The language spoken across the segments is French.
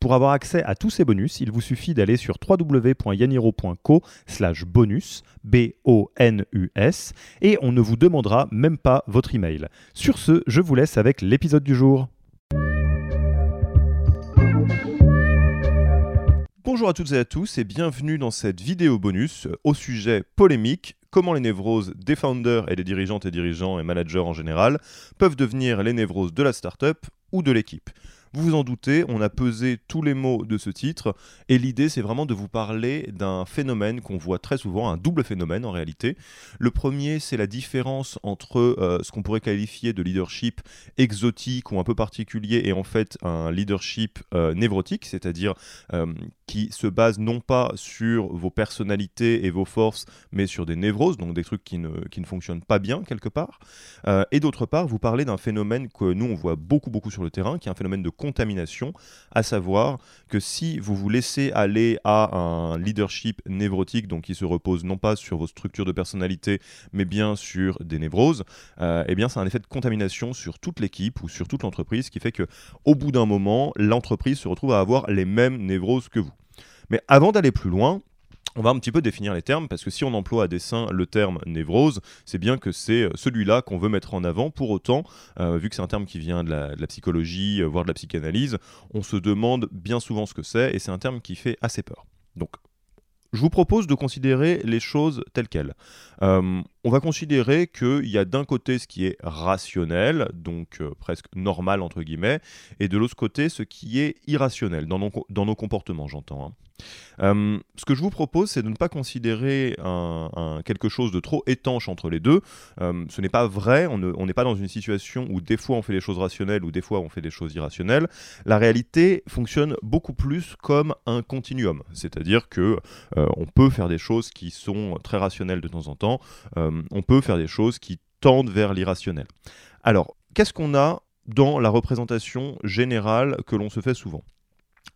Pour avoir accès à tous ces bonus, il vous suffit d'aller sur www.yaniro.co/bonus, B-O-N-U-S, et on ne vous demandera même pas votre email. Sur ce, je vous laisse avec l'épisode du jour. Bonjour à toutes et à tous et bienvenue dans cette vidéo bonus au sujet polémique. Comment les névroses des founders et des dirigeantes et dirigeants et managers en général peuvent devenir les névroses de la startup ou de l'équipe. Vous vous en doutez, on a pesé tous les mots de ce titre et l'idée c'est vraiment de vous parler d'un phénomène qu'on voit très souvent, un double phénomène en réalité. Le premier c'est la différence entre ce qu'on pourrait qualifier de leadership exotique ou un peu particulier et en fait un leadership névrotique, c'est-à-dire qui se base non pas sur vos personnalités et vos forces mais sur des névroses, donc des trucs qui ne fonctionnent pas bien quelque part. Et d'autre part, vous parlez d'un phénomène que nous on voit beaucoup sur le terrain, qui est un phénomène de contamination, à savoir que si vous vous laissez aller à un leadership névrotique, donc qui se repose non pas sur vos structures de personnalité, mais bien sur des névroses, eh bien c'est un effet de contamination sur toute l'équipe ou sur toute l'entreprise, qui fait que au bout d'un moment, l'entreprise se retrouve à avoir les mêmes névroses que vous. Mais avant d'aller plus loin, on va un petit peu définir les termes, parce que si on emploie à dessein le terme névrose, c'est bien que c'est celui-là qu'on veut mettre en avant. Pour autant, vu que c'est un terme qui vient de la psychologie, voire de la psychanalyse, on se demande bien souvent ce que c'est, et c'est un terme qui fait assez peur. Donc, je vous propose de considérer les choses telles quelles. On va considérer qu'il y a d'un côté ce qui est rationnel, donc presque normal entre guillemets, et de l'autre côté ce qui est irrationnel, dans nos comportements j'entends. Ce que je vous propose c'est de ne pas considérer quelque chose de trop étanche entre les deux. Ce n'est pas vrai, on n'est pas dans une situation où des fois on fait des choses rationnelles ou des fois on fait des choses irrationnelles. La réalité fonctionne beaucoup plus comme un continuum, c'est-à-dire que on peut faire des choses qui sont très rationnelles de temps en temps, on peut faire des choses qui tendent vers l'irrationnel. Alors, qu'est-ce qu'on a dans la représentation générale que l'on se fait souvent ?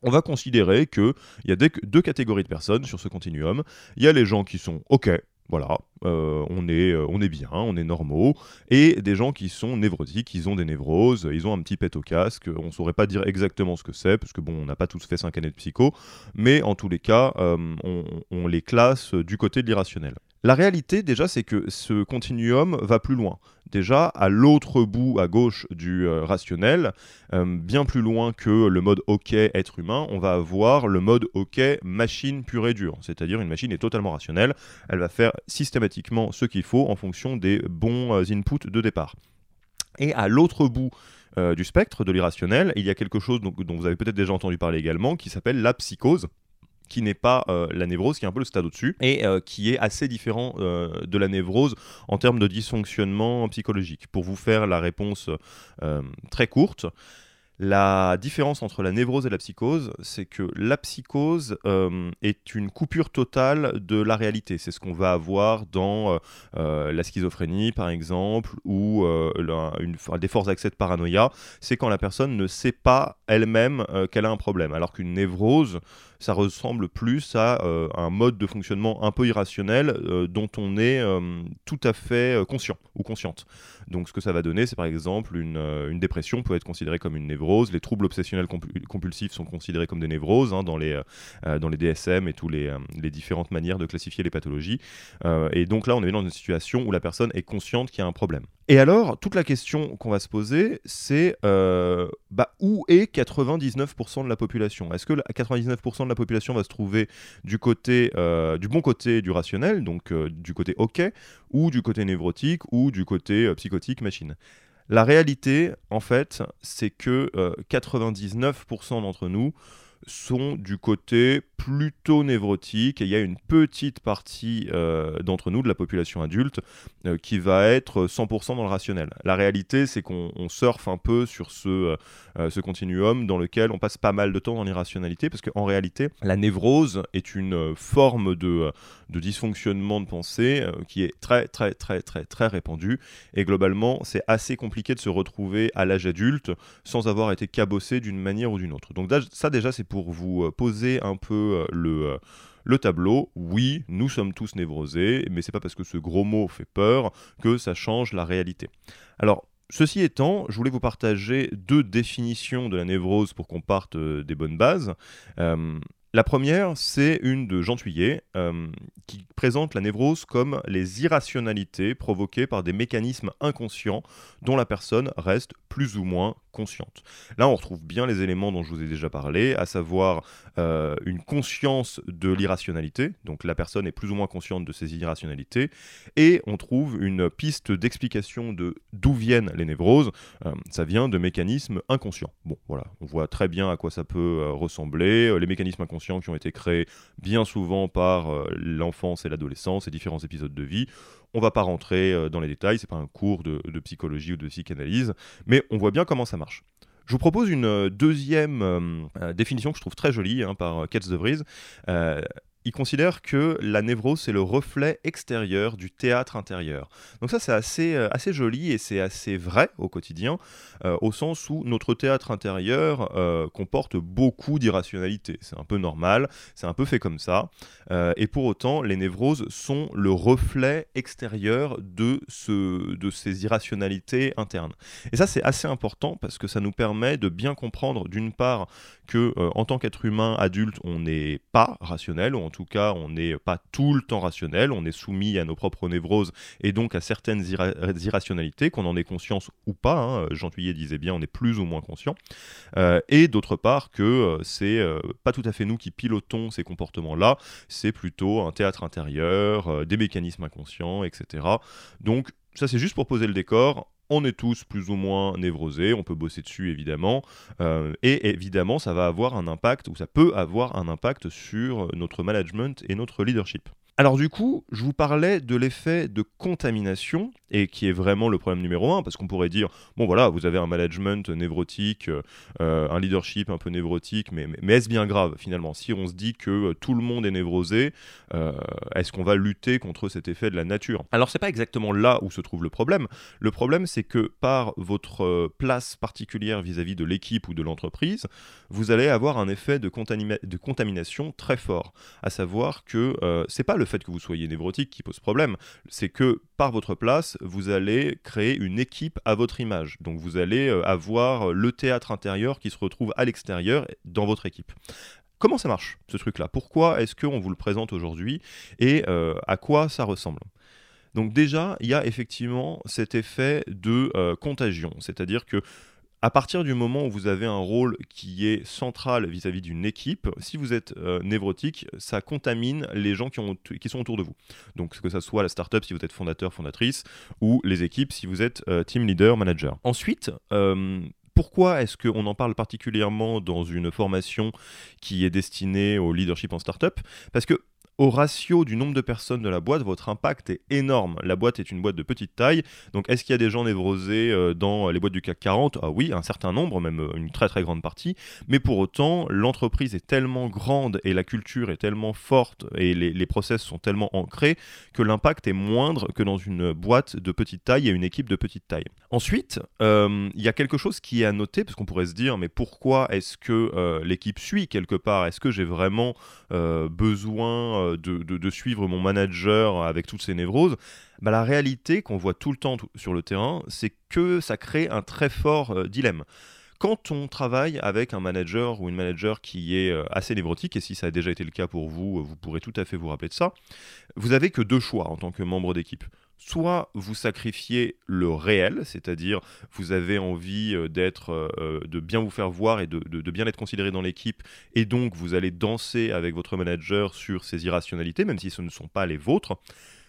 On va considérer qu'il y a deux catégories de personnes sur ce continuum. Il y a les gens qui sont « ok ». Voilà, on est bien, on est normaux, et des gens qui sont névrotiques, ils ont des névroses, ils ont un petit pet au casque, on ne saurait pas dire exactement ce que c'est, parce que bon, on n'a pas tous fait 5 années de psycho, mais en tous les cas, on les classe du côté de l'irrationnel. La réalité, déjà, c'est que ce continuum va plus loin. Déjà, à l'autre bout, à gauche du rationnel, bien plus loin que le mode « ok, être humain », on va avoir le mode « ok, machine pure et dure ». C'est-à-dire, une machine est totalement rationnelle, elle va faire systématiquement ce qu'il faut en fonction des bons inputs de départ. Et à l'autre bout du spectre de l'irrationnel, il y a quelque chose dont vous avez peut-être déjà entendu parler également, qui s'appelle la psychose, qui n'est pas la névrose, qui est un peu le stade au-dessus, et qui est assez différent de la névrose en termes de dysfonctionnement psychologique. Pour vous faire la réponse très courte, la différence entre la névrose et la psychose, c'est que la psychose est une coupure totale de la réalité. C'est ce qu'on va avoir dans la schizophrénie, par exemple, ou des forts accès de paranoïa. C'est quand la personne ne sait pas elle-même qu'elle a un problème. Alors qu'une névrose, ça ressemble plus à un mode de fonctionnement un peu irrationnel dont on est tout à fait conscient ou consciente. Donc ce que ça va donner, c'est par exemple une dépression peut être considérée comme une névrose, les troubles obsessionnels compulsifs sont considérés comme des névroses dans les DSM et toutes les différentes manières de classifier les pathologies. Et donc là, on est dans une situation où la personne est consciente qu'il y a un problème. Et alors, toute la question qu'on va se poser, c'est où est 99% de la population ? Est-ce que 99% de la population va se trouver du côté du bon côté du rationnel, donc du côté OK, ou du côté névrotique, ou du côté psychotique, machine ? La réalité, en fait, c'est que 99% d'entre nous sont du côté plutôt névrotique, et il y a une petite partie d'entre nous, de la population adulte, qui va être 100% dans le rationnel. La réalité, c'est qu'on surfe un peu sur ce continuum dans lequel on passe pas mal de temps dans l'irrationalité, parce qu'en réalité, la névrose est une forme de dysfonctionnement de pensée qui est très, très, très, très, très répandue, et globalement, c'est assez compliqué de se retrouver à l'âge adulte sans avoir été cabossé d'une manière ou d'une autre. Donc ça, déjà, c'est pour vous poser un peu le tableau. Oui, nous sommes tous névrosés, mais c'est pas parce que ce gros mot fait peur que ça change la réalité. Alors, ceci étant, je voulais vous partager deux définitions de la névrose pour qu'on parte des bonnes bases. La première, c'est une de Jean Thuyer, qui présente la névrose comme les irrationalités provoquées par des mécanismes inconscients dont la personne reste plus ou moins consciente. Là, on retrouve bien les éléments dont je vous ai déjà parlé, à savoir une conscience de l'irrationalité, donc la personne est plus ou moins consciente de ses irrationalités, et on trouve une piste d'explication de d'où viennent les névroses. Ça vient de mécanismes inconscients. Bon, voilà, on voit très bien à quoi ça peut ressembler. Les mécanismes inconscients qui ont été créés bien souvent par l'enfance et l'adolescence et différents épisodes de vie. On ne va pas rentrer dans les détails, ce n'est pas un cours de psychologie ou de psychanalyse, mais on voit bien comment ça marche. Je vous propose une deuxième définition que je trouve très jolie par Kets de Vries. Il considère que la névrose, c'est le reflet extérieur du théâtre intérieur. Donc ça, c'est assez joli et c'est assez vrai au quotidien, au sens où notre théâtre intérieur comporte beaucoup d'irrationalité. C'est un peu normal, c'est un peu fait comme ça. Et pour autant, les névroses sont le reflet extérieur de ces irrationalités internes. Et ça, c'est assez important parce que ça nous permet de bien comprendre, d'une part, que en tant qu'être humain adulte, on n'est pas rationnel, ou en tout cas, on n'est pas tout le temps rationnel, on est soumis à nos propres névroses et donc à certaines irrationalités, qu'on en ait conscience ou pas, Jean Thuyer disait bien, on est plus ou moins conscient, et d'autre part que c'est pas tout à fait nous qui pilotons ces comportements-là, c'est plutôt un théâtre intérieur, des mécanismes inconscients, etc. Donc ça, c'est juste pour poser le décor. On est tous plus ou moins névrosés, on peut bosser dessus évidemment, et évidemment ça va avoir un impact, ou ça peut avoir un impact sur notre management et notre leadership. Alors du coup, je vous parlais de l'effet de contamination, et qui est vraiment le problème numéro un, parce qu'on pourrait dire, bon voilà, vous avez un management névrotique, un leadership un peu névrotique, mais est-ce bien grave finalement? Si on se dit que tout le monde est névrosé, est-ce qu'on va lutter contre cet effet de la nature? Alors c'est pas exactement là où se trouve le problème. Le problème, c'est que par votre place particulière vis-à-vis de l'équipe ou de l'entreprise, vous allez avoir un effet de contamination très fort, à savoir que c'est pas le fait que vous soyez névrotique qui pose problème, c'est que par votre place, vous allez créer une équipe à votre image. Donc vous allez avoir le théâtre intérieur qui se retrouve à l'extérieur dans votre équipe. Comment ça marche, ce truc-là? Pourquoi est-ce qu'on vous le présente aujourd'hui et à quoi ça ressemble? Donc déjà, il y a effectivement cet effet de contagion, c'est-à-dire que à partir du moment où vous avez un rôle qui est central vis-à-vis d'une équipe, si vous êtes névrotique, ça contamine les gens qui sont autour de vous. Donc que ça soit la startup si vous êtes fondateur, fondatrice, ou les équipes si vous êtes team leader, manager. Ensuite, pourquoi est-ce qu'on en parle particulièrement dans une formation qui est destinée au leadership en startup? Parce que au ratio du nombre de personnes de la boîte, votre impact est énorme. La boîte est une boîte de petite taille, donc est-ce qu'il y a des gens névrosés dans les boîtes du CAC 40 ? Ah oui, un certain nombre, même une très très grande partie, mais pour autant, l'entreprise est tellement grande et la culture est tellement forte et les process sont tellement ancrés que l'impact est moindre que dans une boîte de petite taille et une équipe de petite taille. Ensuite, il y a quelque chose qui est à noter, parce qu'on pourrait se dire, mais pourquoi est-ce que l'équipe suit quelque part ? Est-ce que j'ai vraiment besoin de suivre mon manager avec toutes ses névroses? Bah, la réalité qu'on voit tout le temps sur le terrain, c'est que ça crée un très fort dilemme. Quand on travaille avec un manager ou une manager qui est assez névrotique, et si ça a déjà été le cas pour vous, vous pourrez tout à fait vous rappeler de ça, vous n'avez que deux choix en tant que membre d'équipe. Soit vous sacrifiez le réel, c'est-à-dire vous avez envie de bien vous faire voir et de bien être considéré dans l'équipe, et donc vous allez danser avec votre manager sur ses irrationalités, même si ce ne sont pas les vôtres.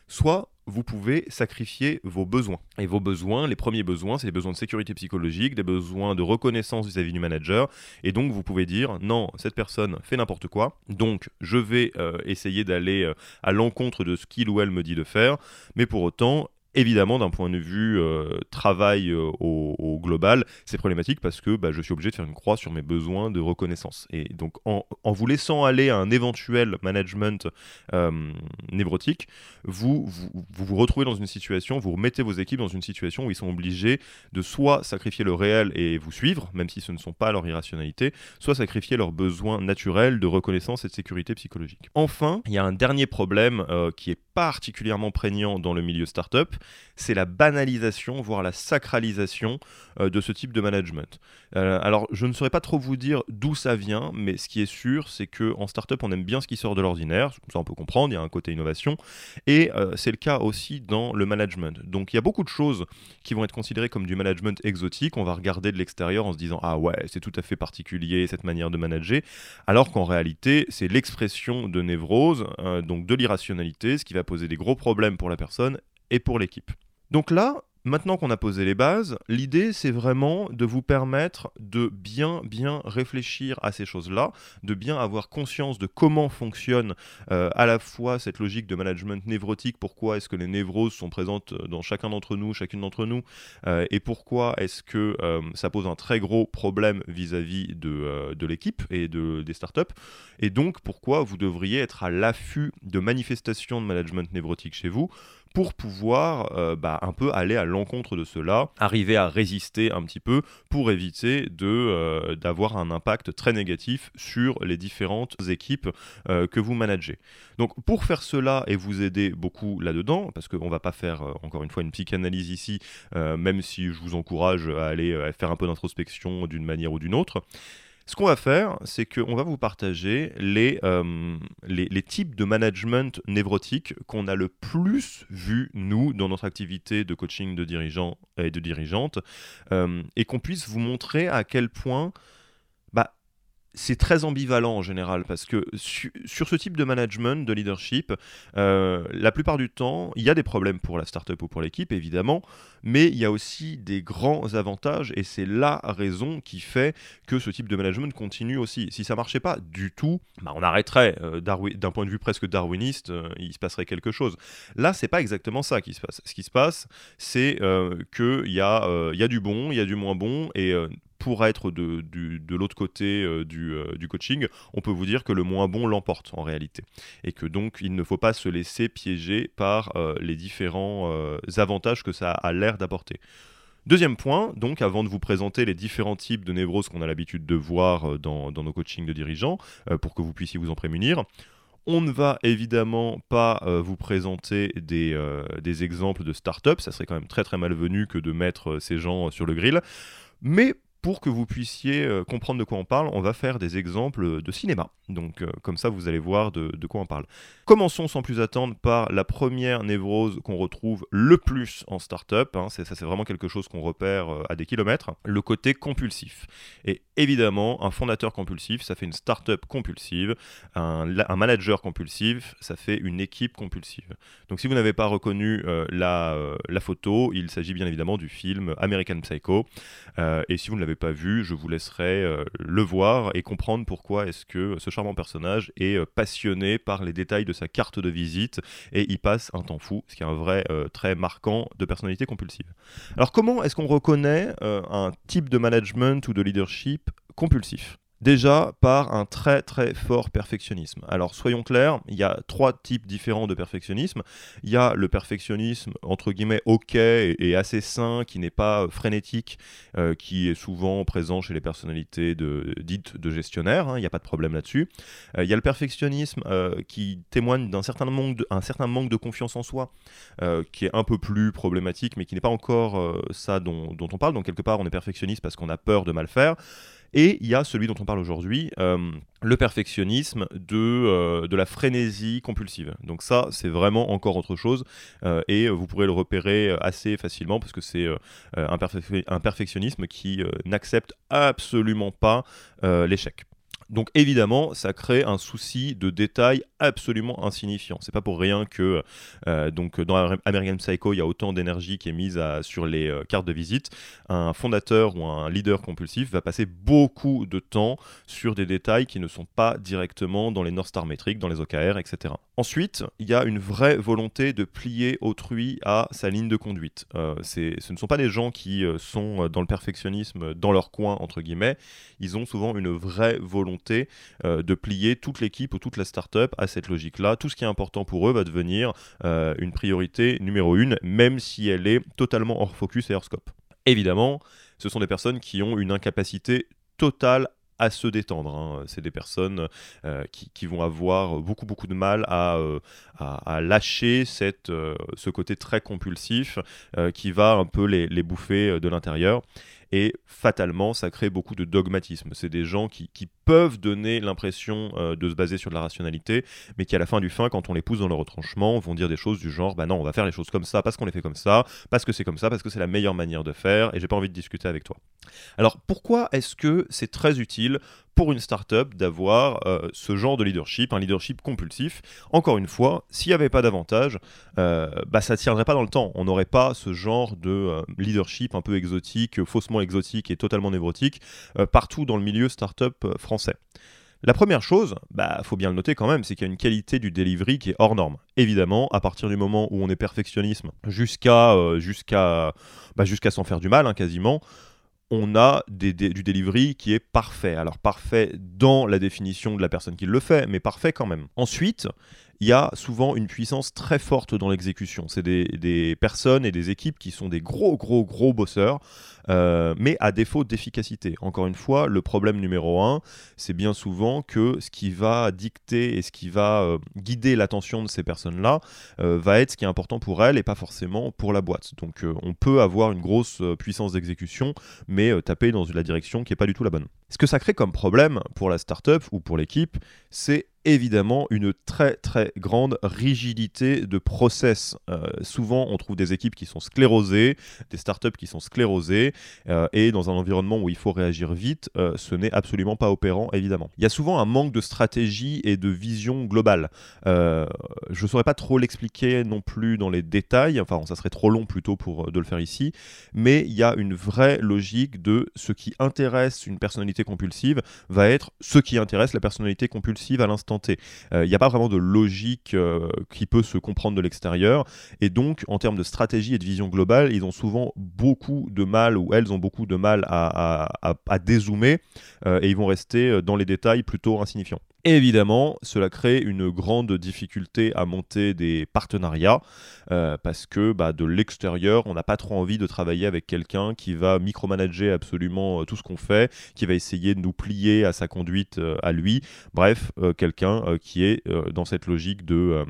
Soit vous pouvez sacrifier vos besoins. Et vos besoins, les premiers besoins, c'est des besoins de sécurité psychologique, des besoins de reconnaissance vis-à-vis du manager. Et donc, vous pouvez dire, non, cette personne fait n'importe quoi, donc je vais essayer d'aller à l'encontre de ce qu'il ou elle me dit de faire. Mais pour autant, évidemment, d'un point de vue travail au global, c'est problématique parce que je suis obligé de faire une croix sur mes besoins de reconnaissance. Et donc, en vous laissant aller à un éventuel management névrotique, vous retrouvez dans une situation, vous remettez vos équipes dans une situation où ils sont obligés de soit sacrifier le réel et vous suivre, même si ce ne sont pas leur irrationalité, soit sacrifier leurs besoins naturels de reconnaissance et de sécurité psychologique. Enfin, il y a un dernier problème qui est particulièrement prégnant dans le milieu startup, c'est la banalisation, voire la sacralisation de ce type de management. Alors, je ne saurais pas trop vous dire d'où ça vient, mais ce qui est sûr, c'est qu'en startup, on aime bien ce qui sort de l'ordinaire, ça on peut comprendre, il y a un côté innovation, et c'est le cas aussi dans le management. Donc, il y a beaucoup de choses qui vont être considérées comme du management exotique, on va regarder de l'extérieur en se disant « Ah ouais, c'est tout à fait particulier, cette manière de manager », alors qu'en réalité, c'est l'expression de névrose, donc de l'irrationalité, ce qui va poser des gros problèmes pour la personne et pour l'équipe. Donc là, maintenant qu'on a posé les bases, l'idée c'est vraiment de vous permettre de bien réfléchir à ces choses-là, de bien avoir conscience de comment fonctionne à la fois cette logique de management névrotique, pourquoi est-ce que les névroses sont présentes dans chacun d'entre nous, chacune d'entre nous, et pourquoi est-ce que ça pose un très gros problème vis-à-vis de l'équipe et des startups, et donc pourquoi vous devriez être à l'affût de manifestations de management névrotique chez vous, pour pouvoir un peu aller à l'encontre de cela, arriver à résister un petit peu pour éviter d'avoir un impact très négatif sur les différentes équipes que vous managez. Donc pour faire cela et vous aider beaucoup là-dedans, parce qu'on ne va pas faire encore une fois une psychanalyse ici, même si je vous encourage à aller faire un peu d'introspection d'une manière ou d'une autre, ce qu'on va faire, c'est qu'on va vous partager les types de management névrotique qu'on a le plus vu, nous, dans notre activité de coaching de dirigeants et de dirigeantes, et qu'on puisse vous montrer à quel point c'est très ambivalent en général, parce que sur ce type de management, de leadership, la plupart du temps, il y a des problèmes pour la startup ou pour l'équipe, évidemment, mais il y a aussi des grands avantages, et c'est la raison qui fait que ce type de management continue aussi. Si ça ne marchait pas du tout, on arrêterait. D'un point de vue presque darwiniste, il se passerait quelque chose. Là, ce n'est pas exactement ça qui se passe. Ce qui se passe, c'est qu'il y a du bon, il y a du moins bon, et pour être de l'autre côté du coaching, on peut vous dire que le moins bon l'emporte en réalité. Et que donc, il ne faut pas se laisser piéger par les différents avantages que ça a l'air d'apporter. Deuxième point, donc avant de vous présenter les différents types de névroses qu'on a l'habitude de voir dans nos coachings de dirigeants, pour que vous puissiez vous en prémunir, on ne va évidemment pas vous présenter des exemples de start-up, ça serait quand même très très malvenu que de mettre ces gens sur le grill, mais pour que vous puissiez comprendre de quoi on parle, on va faire des exemples de cinéma. Donc comme ça, vous allez voir de quoi on parle. Commençons sans plus attendre par la première névrose qu'on retrouve le plus en startup. C'est vraiment quelque chose qu'on repère à des kilomètres. Le côté compulsif. Et évidemment, un fondateur compulsif, ça fait une startup compulsive. Un manager compulsif, ça fait une équipe compulsive. Donc si vous n'avez pas reconnu la photo, il s'agit bien évidemment du film American Psycho. Et si vous ne l'avez pas vu, je vous laisserai le voir et comprendre pourquoi est-ce que ce charmant personnage est passionné par les détails de sa carte de visite et y passe un temps fou, ce qui est un vrai trait marquant de personnalité compulsive. Alors comment est-ce qu'on reconnaît un type de management ou de leadership compulsif ? Déjà par un très très fort perfectionnisme. Alors soyons clairs, il y a trois types différents de perfectionnisme. Il y a le perfectionnisme entre guillemets ok et assez sain, qui n'est pas frénétique, qui est souvent présent chez les personnalités dites de gestionnaires, il n'y a pas de problème là-dessus. Il y a le perfectionnisme qui témoigne d'un certain manque de confiance en soi, qui est un peu plus problématique, mais qui n'est pas encore ça dont on parle. Donc quelque part on est perfectionniste parce qu'on a peur de mal faire. Et il y a celui dont on parle aujourd'hui, le perfectionnisme de la frénésie compulsive. Donc ça, c'est vraiment encore autre chose et vous pourrez le repérer assez facilement parce que c'est un perfectionnisme qui n'accepte absolument pas l'échec. Donc évidemment, ça crée un souci de détail absolument insignifiant. C'est pas pour rien que donc dans American Psycho, il y a autant d'énergie qui est mise sur les cartes de visite. Un fondateur ou un leader compulsif va passer beaucoup de temps sur des détails qui ne sont pas directement dans les North Star métriques, dans les OKR, etc. Ensuite, il y a une vraie volonté de plier autrui à sa ligne de conduite. Ce ne sont pas des gens qui sont dans le perfectionnisme dans leur coin, entre guillemets. Ils ont souvent une vraie volonté de plier toute l'équipe ou toute la start-up à cette logique-là. Tout ce qui est important pour eux va devenir une priorité numéro une, même si elle est totalement hors focus et hors scope. Évidemment, ce sont des personnes qui ont une incapacité totale à se détendre, hein. C'est des personnes qui vont avoir beaucoup de mal à lâcher ce côté très compulsif qui va un peu les bouffer de l'intérieur. Et fatalement, ça crée beaucoup de dogmatisme. C'est des gens qui peuvent donner l'impression de se baser sur de la rationalité, mais qui à la fin, quand on les pousse dans le retranchement, vont dire des choses du genre « bah non, on va faire les choses comme ça, parce qu'on les fait comme ça, parce que c'est comme ça, parce que c'est la meilleure manière de faire, et j'ai pas envie de discuter avec toi ». Alors pourquoi est-ce que c'est très utile pour une start-up d'avoir ce genre de leadership, un leadership compulsif? Encore une fois, s'il n'y avait pas d'avantage, ça ne tiendrait pas dans le temps. On n'aurait pas ce genre de leadership un peu exotique, faussement exotique et totalement névrotique partout dans le milieu start-up français. La première chose, faut bien le noter quand même, c'est qu'il y a une qualité du delivery qui est hors norme. Évidemment, à partir du moment où on est perfectionnisme jusqu'à s'en faire du mal, hein, quasiment, on a du delivery qui est parfait. Alors parfait dans la définition de la personne qui le fait, mais parfait quand même. Ensuite, il y a souvent une puissance très forte dans l'exécution. C'est des personnes et des équipes qui sont des gros bosseurs, mais à défaut d'efficacité. Encore une fois, le problème numéro 1, c'est bien souvent que ce qui va dicter et ce qui va guider l'attention de ces personnes-là va être ce qui est important pour elles et pas forcément pour la boîte. Donc on peut avoir une grosse puissance d'exécution, mais taper dans la direction qui n'est pas du tout la bonne. Ce que ça crée comme problème pour la startup ou pour l'équipe, c'est évidemment une très grande rigidité de process. Souvent, on trouve des équipes qui sont sclérosées, des startups qui sont sclérosées, et dans un environnement où il faut réagir vite, ce n'est absolument pas opérant, évidemment. Il y a souvent un manque de stratégie et de vision globale. Je ne saurais pas trop l'expliquer non plus dans les détails, enfin, ça serait trop long plutôt pour de le faire ici, mais il y a une vraie logique de ce qui intéresse une personnalité compulsive va être ce qui intéresse la personnalité compulsive à l'instant. Il n'y a pas vraiment de logique qui peut se comprendre de l'extérieur, et donc en termes de stratégie et de vision globale, ils ont souvent beaucoup de mal, ou elles ont beaucoup de mal à dézoomer, et ils vont rester dans les détails plutôt insignifiants. Et évidemment, cela crée une grande difficulté à monter des partenariats parce que de l'extérieur, on n'a pas trop envie de travailler avec quelqu'un qui va micromanager absolument tout ce qu'on fait, qui va essayer de nous plier à sa conduite à lui. Bref, quelqu'un qui est dans cette logique de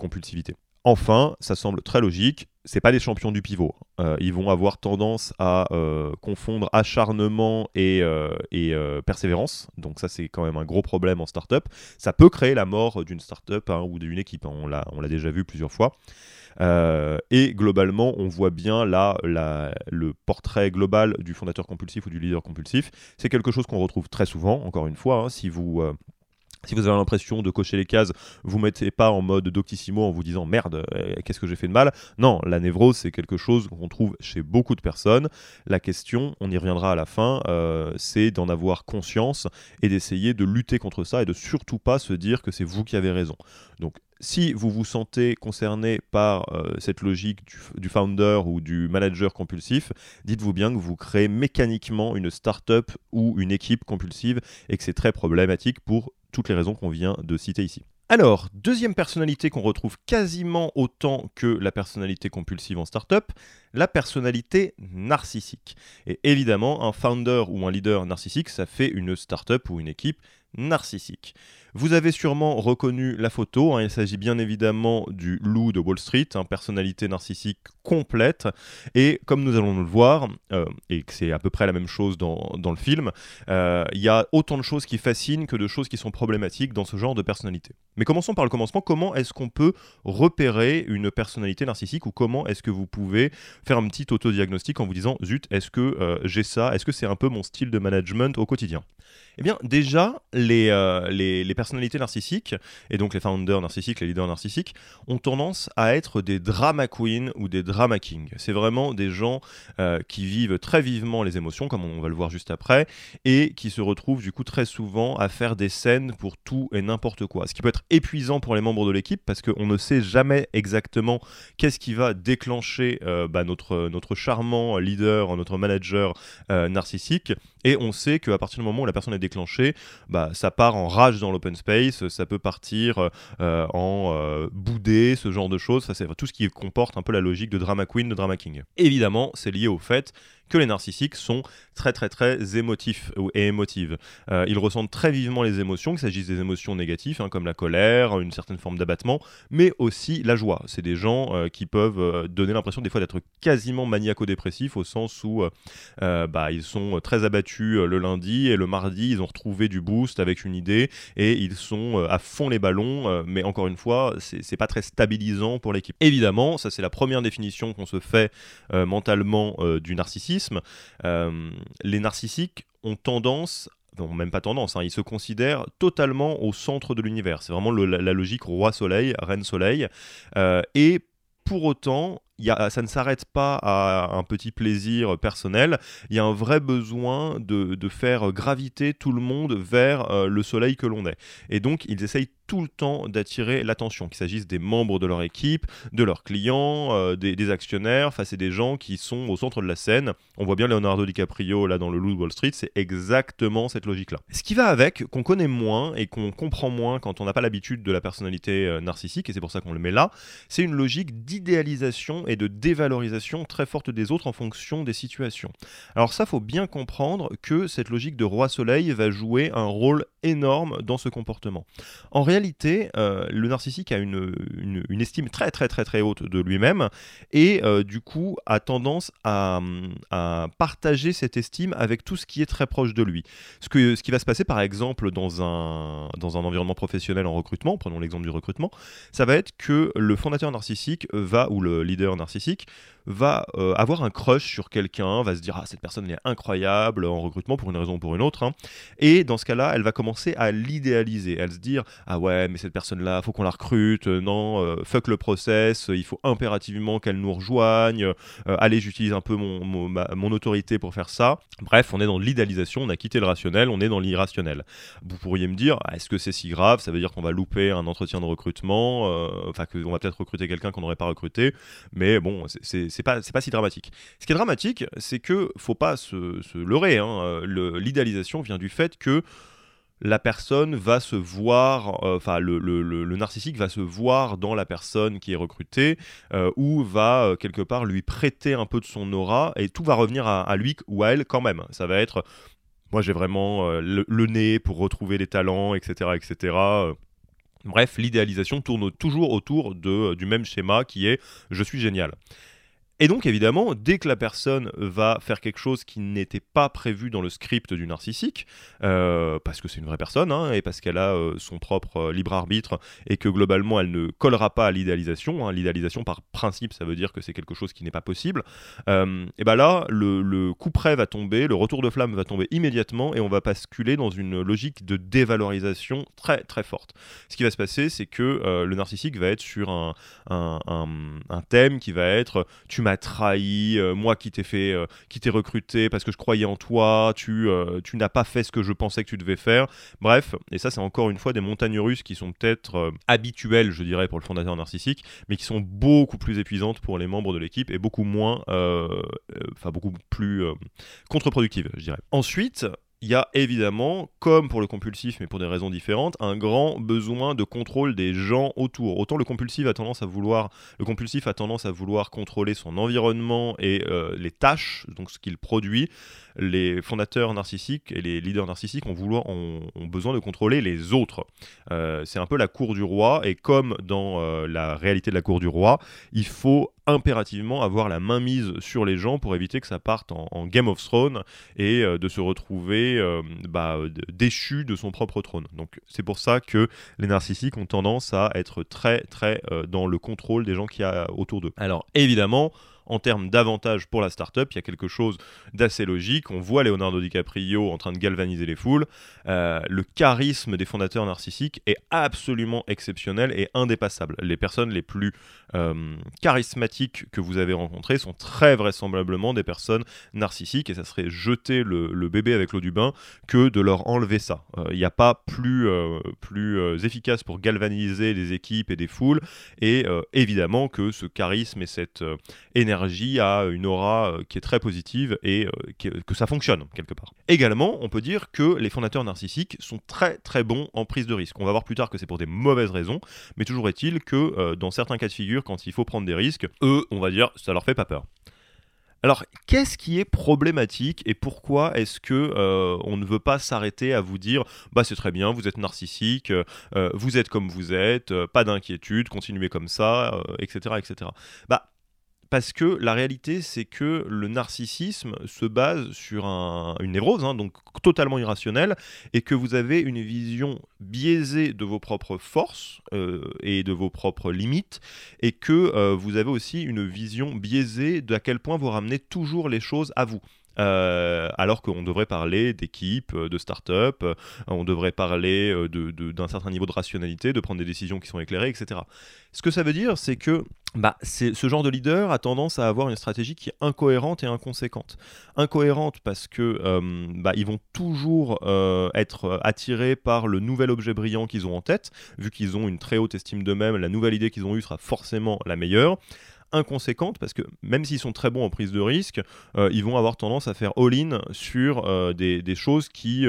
compulsivité. Enfin, ça semble très logique, c'est pas des champions du pivot. Ils vont avoir tendance à confondre acharnement et persévérance. Donc ça, c'est quand même un gros problème en start-up. Ça peut créer la mort d'une start-up ou d'une équipe. Hein. On l'a déjà vu plusieurs fois. Et globalement, on voit bien là le portrait global du fondateur compulsif ou du leader compulsif. C'est quelque chose qu'on retrouve très souvent, encore une fois. Hein, Si vous avez l'impression de cocher les cases, vous ne mettez pas en mode doctissimo en vous disant « merde, qu'est-ce que j'ai fait de mal ?» Non, la névrose, c'est quelque chose qu'on trouve chez beaucoup de personnes. La question, on y reviendra à la fin, c'est d'en avoir conscience et d'essayer de lutter contre ça et de surtout pas se dire que c'est vous qui avez raison. Donc, si vous vous sentez concerné par cette logique du founder ou du manager compulsif, dites-vous bien que vous créez mécaniquement une start-up ou une équipe compulsive et que c'est très problématique pour toutes les raisons qu'on vient de citer ici. Alors, deuxième personnalité qu'on retrouve quasiment autant que la personnalité compulsive en start-up, la personnalité narcissique. Et évidemment, un founder ou un leader narcissique, ça fait une start-up ou une équipe narcissique. Vous avez sûrement reconnu la photo, hein, il s'agit bien évidemment du loup de Wall Street, hein, personnalité narcissique complète, et comme nous allons le voir, et que c'est à peu près la même chose dans le film, il y a autant de choses qui fascinent que de choses qui sont problématiques dans ce genre de personnalité. Mais commençons par le commencement, comment est-ce qu'on peut repérer une personnalité narcissique, ou comment est-ce que vous pouvez faire un petit autodiagnostic en vous disant « zut, est-ce que j'ai ça, est-ce que c'est un peu mon style de management au quotidien ?» Eh bien déjà, les personnalités narcissiques, et donc les founders narcissiques, les leaders narcissiques, ont tendance à être des drama queens ou des drama kings. C'est vraiment des gens qui vivent très vivement les émotions, comme on va le voir juste après, et qui se retrouvent du coup très souvent à faire des scènes pour tout et n'importe quoi. Ce qui peut être épuisant pour les membres de l'équipe, parce qu'on ne sait jamais exactement qu'est-ce qui va déclencher notre charmant leader, notre manager narcissique, et on sait qu'à partir du moment où la personne est déclenchée, bah, ça part en rage dans l'open space, ça peut partir en boudé, ce genre de choses, ça, c'est tout ce qui comporte un peu la logique de drama queen, de drama king. Évidemment, c'est lié au fait que les narcissiques sont très émotifs et émotives. Ils ressentent très vivement les émotions, qu'il s'agisse des émotions négatives, hein, comme la colère, une certaine forme d'abattement, mais aussi la joie. C'est des gens qui peuvent donner l'impression des fois d'être quasiment maniaco-dépressifs, au sens où ils sont très abattus le lundi, et le mardi, ils ont retrouvé du boost avec une idée, et ils sont à fond les ballons, mais encore une fois, c'est pas très stabilisant pour l'équipe. Évidemment, ça c'est la première définition qu'on se fait mentalement du narcissisme. Les narcissiques ont tendance, non même pas tendance, hein, ils se considèrent totalement au centre de l'univers. C'est vraiment la logique roi-soleil, reine-soleil. Et pour autant, ça ne s'arrête pas à un petit plaisir personnel, il y a un vrai besoin de faire graviter tout le monde vers le soleil que l'on est. Et donc, ils essayent tout le temps d'attirer l'attention, qu'il s'agisse des membres de leur équipe, de leurs clients, des actionnaires, enfin c'est des gens qui sont au centre de la scène. On voit bien Leonardo DiCaprio là dans le Loup de Wall Street, c'est exactement cette logique-là. Ce qui va avec, qu'on connaît moins et qu'on comprend moins quand on n'a pas l'habitude de la personnalité narcissique, et c'est pour ça qu'on le met là, c'est une logique d'idéalisation et de dévalorisation très forte des autres en fonction des situations. Alors ça, faut bien comprendre que cette logique de roi-soleil va jouer un rôle énorme dans ce comportement. En réalité, le narcissique a une estime très haute de lui-même et du coup a tendance à partager cette estime avec tout ce qui est très proche de lui. Ce qui va se passer par exemple dans un environnement professionnel en recrutement, prenons l'exemple du recrutement, ça va être que le fondateur narcissique ou le leader narcissique va avoir un crush sur quelqu'un, va se dire « Ah, cette personne elle est incroyable en recrutement pour une raison ou pour une autre. » hein. Et dans ce cas-là, elle va commencer à l'idéaliser, à se dire « Ah ouais, mais cette personne-là, faut qu'on la recrute, non, fuck le process, il faut impérativement qu'elle nous rejoigne, allez, j'utilise un peu mon autorité pour faire ça. » Bref, on est dans l'idéalisation, on a quitté le rationnel, on est dans l'irrationnel. Vous pourriez me dire « Est-ce que c'est si grave ? Ça veut dire qu'on va louper un entretien de recrutement, enfin qu'on va peut-être recruter quelqu'un qu'on n'aurait pas recruté, mais bon, c'est pas si dramatique. » Ce qui est dramatique, c'est que faut pas se leurrer. Hein. L'idéalisation vient du fait que la personne va se voir, le narcissique va se voir dans la personne qui est recrutée ou va quelque part lui prêter un peu de son aura et tout va revenir à lui ou à elle quand même. Ça va être « moi j'ai vraiment le nez pour retrouver les talents, etc. etc. » Bref, l'idéalisation tourne toujours autour du même schéma qui est « je suis génial ». Et donc évidemment, dès que la personne va faire quelque chose qui n'était pas prévu dans le script du narcissique, parce que c'est une vraie personne, hein, et parce qu'elle a son propre libre arbitre, et que globalement elle ne collera pas à l'idéalisation, hein, l'idéalisation par principe ça veut dire que c'est quelque chose qui n'est pas possible, et bien là le coup près va tomber, le retour de flamme va tomber immédiatement, et on va basculer dans une logique de dévalorisation très forte. Ce qui va se passer, c'est que le narcissique va être sur un thème qui va être « tu m'as trahi, moi qui t'ai recruté parce que je croyais en toi, tu n'as pas fait ce que je pensais que tu devais faire. » Bref, et ça c'est encore une fois des montagnes russes qui sont peut-être habituelles, je dirais, pour le fondateur narcissique, mais qui sont beaucoup plus épuisantes pour les membres de l'équipe et beaucoup plus contre-productives, je dirais. Ensuite, il y a évidemment, comme pour le compulsif, mais pour des raisons différentes, un grand besoin de contrôle des gens autour. Autant le compulsif a tendance à vouloir contrôler son environnement et les tâches, donc ce qu'il produit. Les fondateurs narcissiques et les leaders narcissiques ont besoin de contrôler les autres. C'est un peu la cour du roi, et comme dans la réalité de la cour du roi, il faut impérativement avoir la main mise sur les gens pour éviter que ça parte en Game of Thrones et de se retrouver déchu de son propre trône. Donc c'est pour ça que les narcissiques ont tendance à être très dans le contrôle des gens qu'il y a autour d'eux. Alors évidemment, en termes d'avantages pour la start-up, il y a quelque chose d'assez logique. On voit Leonardo DiCaprio en train de galvaniser les foules. Le charisme des fondateurs narcissiques est absolument exceptionnel et indépassable. Les personnes les plus charismatiques que vous avez rencontrées sont très vraisemblablement des personnes narcissiques, et ça serait jeter le bébé avec l'eau du bain que de leur enlever ça. Il n'y a pas plus efficace pour galvaniser des équipes et des foules, et évidemment que ce charisme et cette énergie a une aura qui est très positive et que ça fonctionne quelque part. Également, on peut dire que les fondateurs narcissiques sont très très bons en prise de risque. On va voir plus tard que c'est pour des mauvaises raisons, mais toujours est-il que dans certains cas de figure, quand il faut prendre des risques, eux, on va dire, ça leur fait pas peur. Alors, qu'est-ce qui est problématique et pourquoi est-ce que on ne veut pas s'arrêter à vous dire « Bah c'est très bien, vous êtes narcissique, vous êtes comme vous êtes, pas d'inquiétude, continuez comme ça, etc. etc. » Parce que la réalité, c'est que le narcissisme se base sur une névrose, donc totalement irrationnelle, et que vous avez une vision biaisée de vos propres forces et de vos propres limites, et que vous avez aussi une vision biaisée d'à quel point vous ramenez toujours les choses à vous. Alors qu'on devrait parler d'équipe, de start-up, on devrait parler d'un certain niveau de rationalité, de prendre des décisions qui sont éclairées, etc. Ce que ça veut dire, c'est que ce genre de leader a tendance à avoir une stratégie qui est incohérente et inconséquente. Incohérente parce que ils vont toujours être attirés par le nouvel objet brillant qu'ils ont en tête, vu qu'ils ont une très haute estime d'eux-mêmes, la nouvelle idée qu'ils ont eue sera forcément la meilleure. Inconséquente parce que même s'ils sont très bons en prise de risque, ils vont avoir tendance à faire all-in sur des choses qui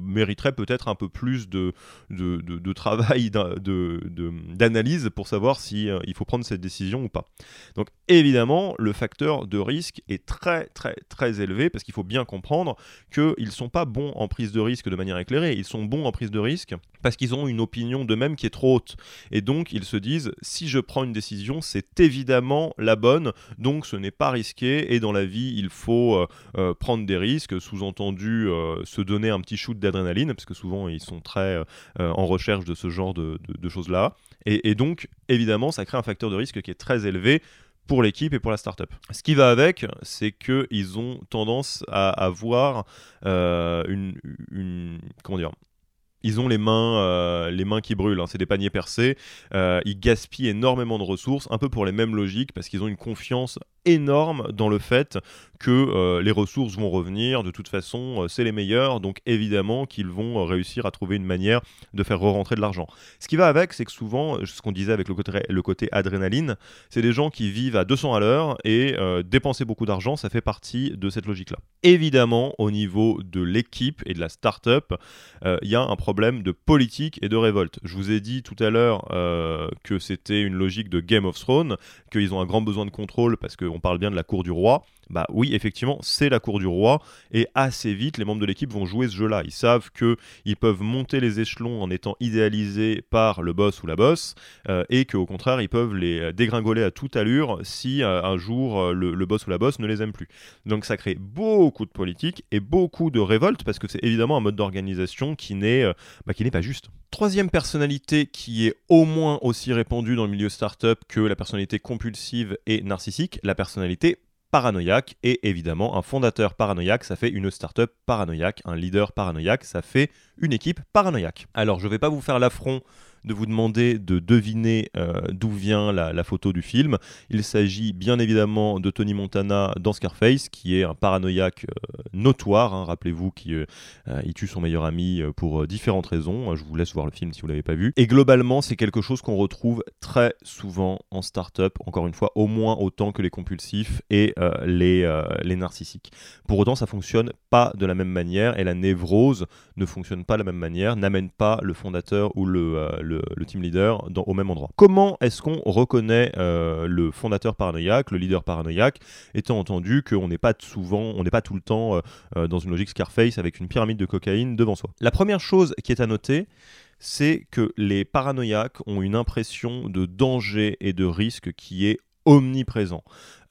mériteraient peut-être un peu plus de travail, d'analyse pour savoir si il faut prendre cette décision ou pas. Donc évidemment, le facteur de risque est très très très élevé parce qu'il faut bien comprendre qu'ils ne sont pas bons en prise de risque de manière éclairée, ils sont bons en prise de risque parce qu'ils ont une opinion d'eux-mêmes qui est trop haute. Et donc ils se disent, si je prends une décision, c'est évidemment la bonne, donc ce n'est pas risqué, et dans la vie il faut prendre des risques, sous-entendu se donner un petit shoot d'adrénaline, parce que souvent ils sont très en recherche de ce genre de choses-là, et donc évidemment ça crée un facteur de risque qui est très élevé pour l'équipe et pour la start-up. Ce qui va avec, c'est qu'ils ont tendance à avoir ils ont les mains qui brûlent, c'est des paniers percés, ils gaspillent énormément de ressources, un peu pour les mêmes logiques, parce qu'ils ont une confiance énorme dans le fait que les ressources vont revenir, de toute façon c'est les meilleurs, donc évidemment qu'ils vont réussir à trouver une manière de faire re-rentrer de l'argent. Ce qui va avec, c'est que souvent, ce qu'on disait avec le côté adrénaline, c'est des gens qui vivent à 200 à l'heure, et dépenser beaucoup d'argent, ça fait partie de cette logique-là. Évidemment, au niveau de l'équipe et de la start-up, il y a un problème de politique et de révolte. Je vous ai dit tout à l'heure que c'était une logique de Game of Thrones, qu'ils ont un grand besoin de contrôle parce qu'on parle bien de la cour du roi. Bah oui, effectivement, c'est la cour du roi, et assez vite, les membres de l'équipe vont jouer ce jeu-là. Ils savent qu'ils peuvent monter les échelons en étant idéalisés par le boss ou la boss, et qu'au contraire, ils peuvent les dégringoler à toute allure si un jour le boss ou la boss ne les aime plus. Donc ça crée beaucoup de politique et beaucoup de révolte, parce que c'est évidemment un mode d'organisation qui n'est pas juste. Troisième personnalité qui est au moins aussi répandue dans le milieu startup que la personnalité compulsive et narcissique, la personnalité paranoïaque. Et évidemment, un fondateur paranoïaque, ça fait une startup paranoïaque, un leader paranoïaque, ça fait une équipe paranoïaque. Alors, je ne vais pas vous faire l'affront de vous demander de deviner d'où vient la photo du film. Il s'agit bien évidemment de Tony Montana dans Scarface, qui est un paranoïaque notoire, hein, rappelez-vous, qui il tue son meilleur ami pour différentes raisons. Je vous laisse voir le film si vous ne l'avez pas vu. Et globalement, c'est quelque chose qu'on retrouve très souvent en start-up, encore une fois, au moins autant que les compulsifs et les narcissiques. Pour autant, ça fonctionne pas de la même manière, et la névrose ne fonctionne pas de la même manière, n'amène pas le fondateur ou le team leader au même endroit. Comment est-ce qu'on reconnaît le fondateur paranoïaque, le leader paranoïaque, étant entendu qu'on n'est pas souvent, on n'est pas tout le temps dans une logique Scarface avec une pyramide de cocaïne devant soi. La première chose qui est à noter, c'est que les paranoïaques ont une impression de danger et de risque qui est omniprésent.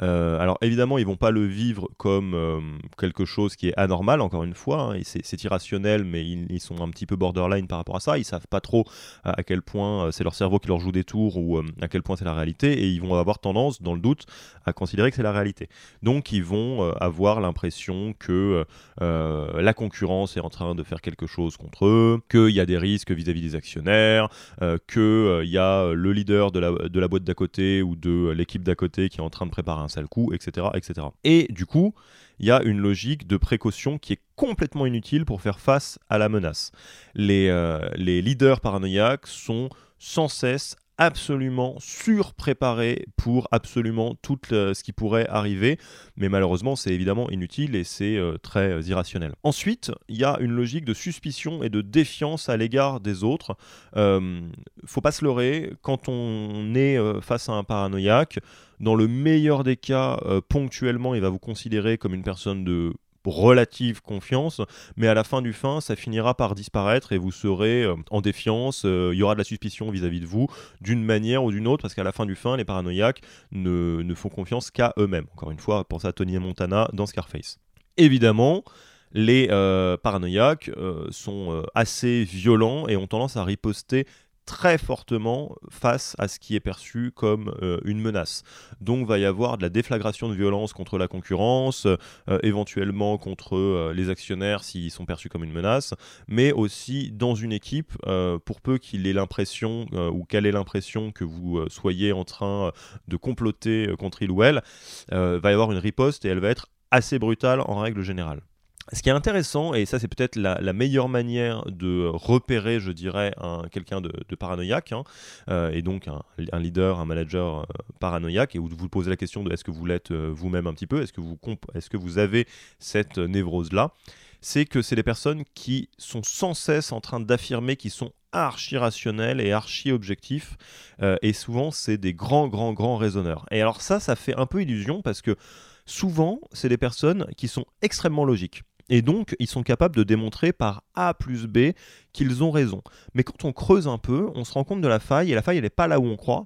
Alors évidemment, ils vont pas le vivre comme quelque chose qui est anormal, encore une fois, hein, et c'est irrationnel, mais ils sont un petit peu borderline par rapport à ça. Ils savent pas trop à quel point c'est leur cerveau qui leur joue des tours ou à quel point c'est la réalité, et ils vont avoir tendance, dans le doute, à considérer que c'est la réalité. Donc ils vont avoir l'impression que la concurrence est en train de faire quelque chose contre eux, qu'il y a des risques vis-à-vis des actionnaires, qu'il y a le leader de la boîte d'à côté ou de l'équipe d'à côté qui est en train de préparer un sale coup, etc., etc. Et du coup, il y a une logique de précaution qui est complètement inutile pour faire face à la menace. Les leaders paranoïaques sont sans cesse absolument surpréparés pour absolument tout ce qui pourrait arriver, mais malheureusement c'est évidemment inutile et c'est très irrationnel. Ensuite, il y a une logique de suspicion et de défiance à l'égard des autres. Faut pas se leurrer, quand on est face à un paranoïaque, dans le meilleur des cas, ponctuellement il va vous considérer comme une personne de relative confiance, mais à la fin, ça finira par disparaître et vous serez en défiance, il y aura de la suspicion vis-à-vis de vous, d'une manière ou d'une autre, parce qu'à la fin, les paranoïaques ne font confiance qu'à eux-mêmes. Encore une fois, pensez à Tony Montana dans Scarface. Évidemment, les paranoïaques sont assez violents et ont tendance à riposter très fortement face à ce qui est perçu comme une menace. Donc va y avoir de la déflagration de violence contre la concurrence, éventuellement contre les actionnaires s'ils sont perçus comme une menace, mais aussi dans une équipe, pour peu qu'il ait l'impression ou qu'elle ait l'impression que vous soyez en train de comploter contre il ou elle, va y avoir une riposte et elle va être assez brutale en règle générale. Ce qui est intéressant, et ça c'est peut-être la meilleure manière de repérer, je dirais, quelqu'un de paranoïaque, hein, et donc un leader, un manager paranoïaque, et où vous posez la question de est-ce que vous l'êtes vous-même un petit peu, est-ce que vous avez cette névrose-là, c'est que c'est des personnes qui sont sans cesse en train d'affirmer qu'ils sont archi-rationnels et archi-objectifs, et souvent c'est des grands raisonneurs. Et alors ça fait un peu illusion, parce que souvent c'est des personnes qui sont extrêmement logiques. Et donc, ils sont capables de démontrer par A plus B qu'ils ont raison. Mais quand on creuse un peu, on se rend compte de la faille, et la faille, elle n'est pas là où on croit.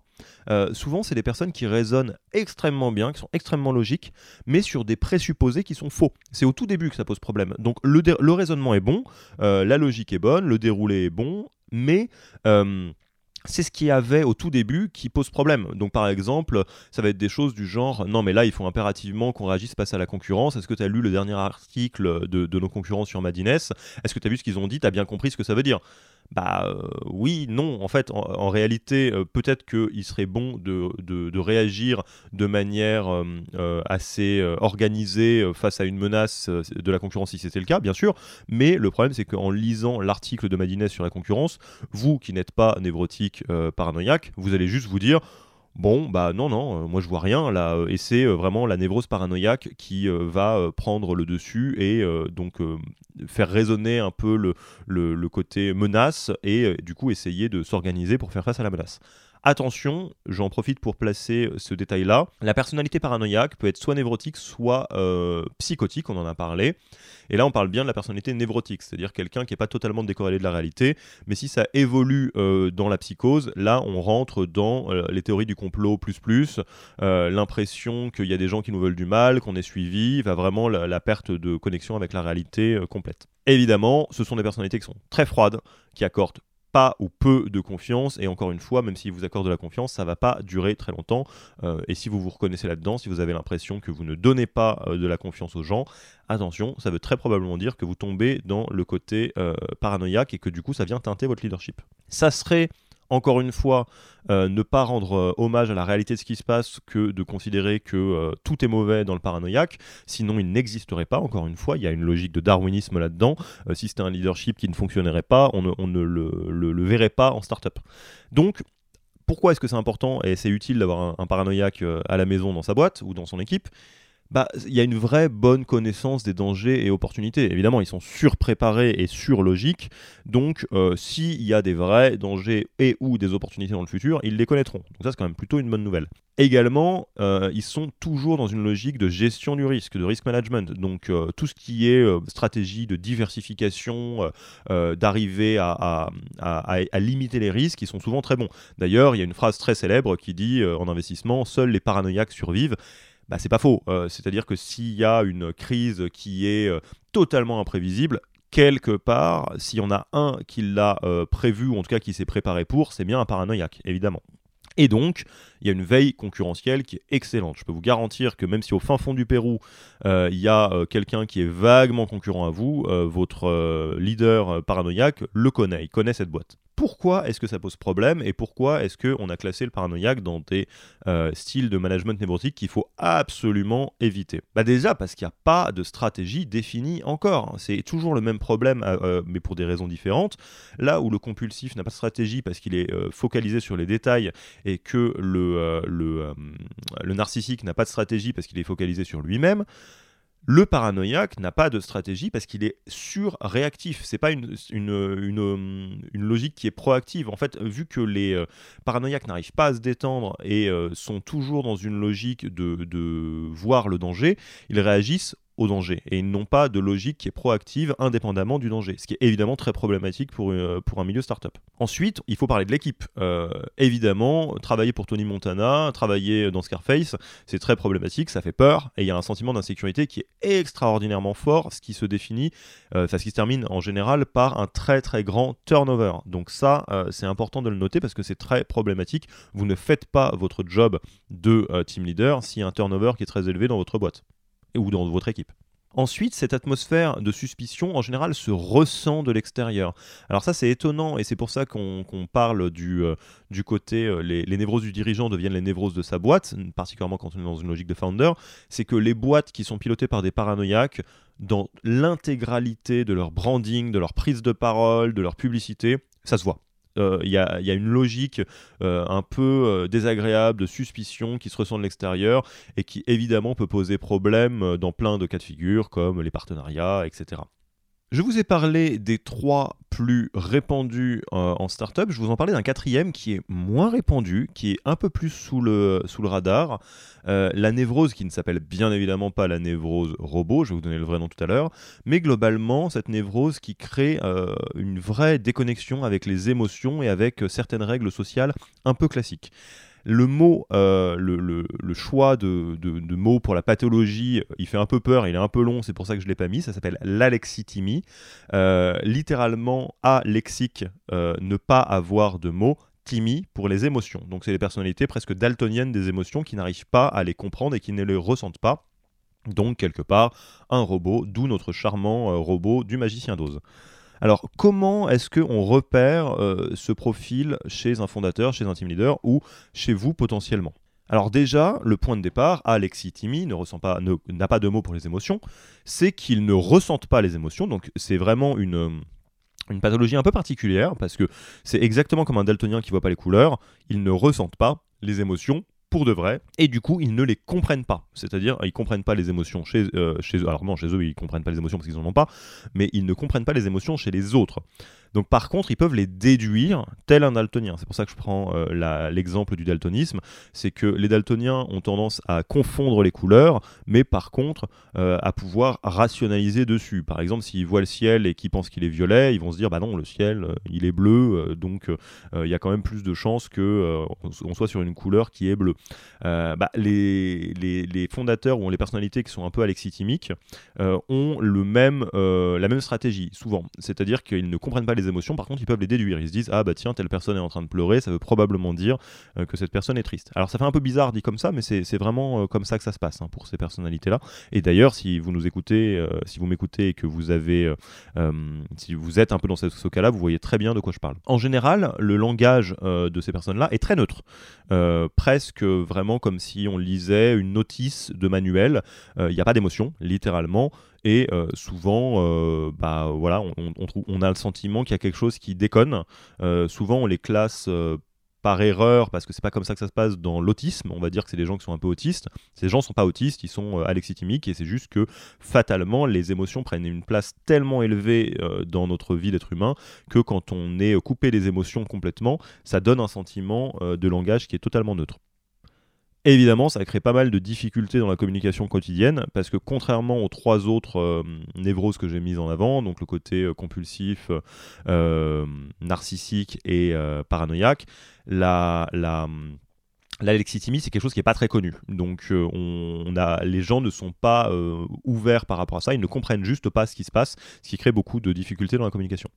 Souvent, c'est des personnes qui raisonnent extrêmement bien, qui sont extrêmement logiques, mais sur des présupposés qui sont faux. C'est au tout début que ça pose problème. Donc, le raisonnement est bon, la logique est bonne, le déroulé est bon, mais c'est ce qu'il y avait au tout début qui pose problème. Donc par exemple, ça va être des choses du genre « Non mais là, il faut impérativement qu'on réagisse face à la concurrence. Est-ce que tu as lu le dernier article de nos concurrents sur Madiness ? Est-ce que tu as vu ce qu'ils ont dit ? Tu as bien compris ce que ça veut dire ?» Bah oui, non, en fait, en réalité, peut-être qu'il serait bon de réagir de manière assez organisée face à une menace de la concurrence si c'était le cas, bien sûr, mais le problème c'est qu'en lisant l'article de Madiness sur la concurrence, vous qui n'êtes pas névrotique paranoïaque, vous allez juste vous dire... Bon, bah non, moi je vois rien là, et c'est vraiment la névrose paranoïaque qui va prendre le dessus et donc faire résonner un peu le côté menace et du coup essayer de s'organiser pour faire face à la menace. Attention, j'en profite pour placer ce détail-là. La personnalité paranoïaque peut être soit névrotique, soit psychotique, on en a parlé. Et là, on parle bien de la personnalité névrotique, c'est-à-dire quelqu'un qui n'est pas totalement décorrélé de la réalité. Mais si ça évolue dans la psychose, là, on rentre dans les théories du complot plus, l'impression qu'il y a des gens qui nous veulent du mal, qu'on est suivi, va vraiment la perte de connexion avec la réalité complète. Évidemment, ce sont des personnalités qui sont très froides, qui accordent pas ou peu de confiance, et encore une fois, même s'il vous accorde de la confiance, ça va pas durer très longtemps, et si vous vous reconnaissez là-dedans, si vous avez l'impression que vous ne donnez pas de la confiance aux gens, attention, ça veut très probablement dire que vous tombez dans le côté paranoïaque et que du coup ça vient teinter votre leadership. Ça serait encore une fois, ne pas rendre hommage à la réalité de ce qui se passe que de considérer que tout est mauvais dans le paranoïaque, sinon il n'existerait pas, encore une fois, il y a une logique de darwinisme là-dedans, si c'était un leadership qui ne fonctionnerait pas, on ne le verrait pas en start-up. Donc, pourquoi est-ce que c'est important et c'est utile d'avoir un paranoïaque à la maison dans sa boîte ou dans son équipe ? Bah, il y a une vraie bonne connaissance des dangers et opportunités. Évidemment, ils sont surpréparés et surlogiques. Donc, s'il y a des vrais dangers et ou des opportunités dans le futur, ils les connaîtront. Donc ça, c'est quand même plutôt une bonne nouvelle. Également, ils sont toujours dans une logique de gestion du risque, de risk management. Donc, tout ce qui est stratégie de diversification, d'arriver à limiter les risques, ils sont souvent très bons. D'ailleurs, il y a une phrase très célèbre qui dit en investissement, seuls les paranoïaques survivent. Bah, c'est pas faux, c'est-à-dire que s'il y a une crise qui est totalement imprévisible, quelque part, s'il y en a un qui l'a prévu, ou en tout cas qui s'est préparé pour, c'est bien un paranoïaque, évidemment. Et donc, il y a une veille concurrentielle qui est excellente. Je peux vous garantir que même si au fin fond du Pérou, il y a quelqu'un qui est vaguement concurrent à vous, votre leader paranoïaque le connaît, il connaît cette boîte. Pourquoi est-ce que ça pose problème et pourquoi est-ce qu'on a classé le paranoïaque dans des styles de management névrotique qu'il faut absolument éviter ? Bah déjà parce qu'il n'y a pas de stratégie définie encore. C'est toujours le même problème, mais pour des raisons différentes. Là où le compulsif n'a pas de stratégie parce qu'il est focalisé sur les détails et que le narcissique n'a pas de stratégie parce qu'il est focalisé sur lui-même, le paranoïaque n'a pas de stratégie parce qu'il est surréactif. C'est pas une logique qui est proactive. En fait, vu que les paranoïaques n'arrivent pas à se détendre et sont toujours dans une logique de voir le danger, ils réagissent au danger et ils n'ont pas de logique qui est proactive indépendamment du danger, ce qui est évidemment très problématique pour un milieu startup. Ensuite, il faut parler de l'équipe. Évidemment, travailler pour Tony Montana, travailler dans Scarface, c'est très problématique, ça fait peur et il y a un sentiment d'insécurité qui est extraordinairement fort, ce qui se définit, ce qui se termine en général par un très très grand turnover. Donc ça, c'est important de le noter parce que c'est très problématique. Vous ne faites pas votre job de team leader s'il y a un turnover qui est très élevé dans votre boîte ou dans votre équipe. Ensuite, cette atmosphère de suspicion, en général, se ressent de l'extérieur. Alors ça, c'est étonnant, et c'est pour ça qu'on parle du côté les névroses du dirigeant deviennent les névroses de sa boîte, particulièrement quand on est dans une logique de founder, c'est que les boîtes qui sont pilotées par des paranoïaques, dans l'intégralité de leur branding, de leur prise de parole, de leur publicité, ça se voit. Il y a une logique un peu désagréable de suspicion qui se ressent de l'extérieur et qui évidemment peut poser problème dans plein de cas de figure comme les partenariats, etc. Je vous ai parlé des 3 plus répandus en startup. Je vous en parlais d'un 4e qui est moins répandu, qui est un peu plus sous le radar. La névrose, qui ne s'appelle bien évidemment pas la névrose robot, je vais vous donner le vrai nom tout à l'heure, mais globalement, cette névrose qui crée une vraie déconnexion avec les émotions et avec certaines règles sociales un peu classiques. Le mot, le choix de mots pour la pathologie, il fait un peu peur, il est un peu long, c'est pour ça que je ne l'ai pas mis, ça s'appelle l'alexithymie. Littéralement, alexique, ne pas avoir de mots, thymie pour les émotions. Donc c'est les personnalités presque daltoniennes des émotions qui n'arrivent pas à les comprendre et qui ne les ressentent pas. Donc quelque part, un robot, d'où notre charmant robot du Magicien d'Oz. Alors, comment est-ce qu'on repère ce profil chez un fondateur, chez un team leader ou chez vous potentiellement ? Alors déjà, le point de départ, alexithymie n'a pas de mots pour les émotions, c'est qu'ils ne ressentent pas les émotions, donc c'est vraiment une pathologie un peu particulière, parce que c'est exactement comme un daltonien qui ne voit pas les couleurs, ils ne ressentent pas les émotions pour de vrai, et du coup, ils ne les comprennent pas. C'est-à-dire, ils ne comprennent pas les émotions chez eux. Alors non, chez eux, ils ne comprennent pas les émotions parce qu'ils n'en ont pas, mais ils ne comprennent pas les émotions chez les autres. Donc par contre, ils peuvent les déduire tel un daltonien. C'est pour ça que je prends l'exemple du daltonisme. C'est que les daltoniens ont tendance à confondre les couleurs, mais par contre, à pouvoir rationaliser dessus. Par exemple, s'ils voient le ciel et qu'ils pensent qu'il est violet, ils vont se dire « bah non, le ciel, il est bleu, donc il y a quand même plus de chances qu'on soit sur une couleur qui est bleue ». les fondateurs ou les personnalités qui sont un peu alexithymiques ont la même stratégie, souvent. C'est-à-dire qu'ils ne comprennent pas les émotions, par contre, ils peuvent les déduire. Ils se disent « Ah bah tiens, telle personne est en train de pleurer, ça veut probablement dire que cette personne est triste. » Alors ça fait un peu bizarre dit comme ça, mais c'est vraiment comme ça que ça se passe hein, pour ces personnalités-là. Et d'ailleurs, si vous nous écoutez, si vous m'écoutez et que vous avez... si vous êtes un peu dans ce cas-là, vous voyez très bien de quoi je parle. En général, le langage de ces personnes-là est très neutre. Presque vraiment comme si on lisait une notice de manuel. Il n'y a pas d'émotion, littéralement. Et souvent, voilà, on a le sentiment qu'il y a quelque chose qui déconne. Souvent, on les classe... par erreur, parce que c'est pas comme ça que ça se passe dans l'autisme, on va dire que c'est des gens qui sont un peu autistes. Ces gens sont pas autistes, ils sont alexithymiques, et c'est juste que fatalement les émotions prennent une place tellement élevée dans notre vie d'être humain que quand on est coupé des émotions complètement, ça donne un sentiment de langage qui est totalement neutre. Évidemment, ça crée pas mal de difficultés dans la communication quotidienne parce que contrairement aux trois autres névroses que j'ai mises en avant, donc le côté compulsif, narcissique et paranoïaque, l'alexithymie, c'est quelque chose qui n'est pas très connu. Donc, les gens ne sont pas ouverts par rapport à ça, ils ne comprennent juste pas ce qui se passe, ce qui crée beaucoup de difficultés dans la communication.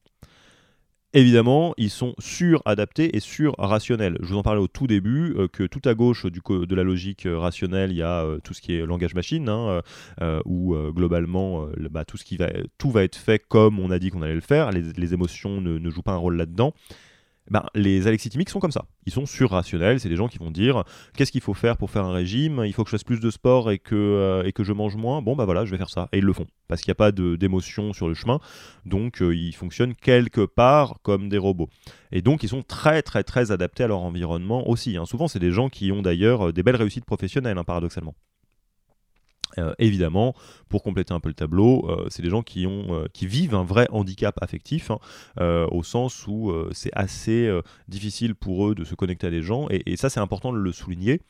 Évidemment, ils sont suradaptés et surrationnels. Je vous en parlais au tout début, que tout à gauche de la logique rationnelle, il y a tout ce qui est langage machine, hein, où globalement, tout va être fait comme on a dit qu'on allait le faire, les émotions ne jouent pas un rôle là-dedans. Les alexithymiques sont comme ça, ils sont surrationnels, c'est des gens qui vont dire qu'est-ce qu'il faut faire pour faire un régime, il faut que je fasse plus de sport et que je mange moins, bon bah voilà je vais faire ça, et ils le font, parce qu'il n'y a pas d'émotion sur le chemin, donc ils fonctionnent quelque part comme des robots, et donc ils sont très très très adaptés à leur environnement aussi, hein. Souvent c'est des gens qui ont d'ailleurs des belles réussites professionnelles hein, paradoxalement. Évidemment, pour compléter un peu le tableau, c'est des gens qui vivent un vrai handicap affectif, hein, au sens où c'est assez difficile pour eux de se connecter à des gens, et ça c'est important de le souligner.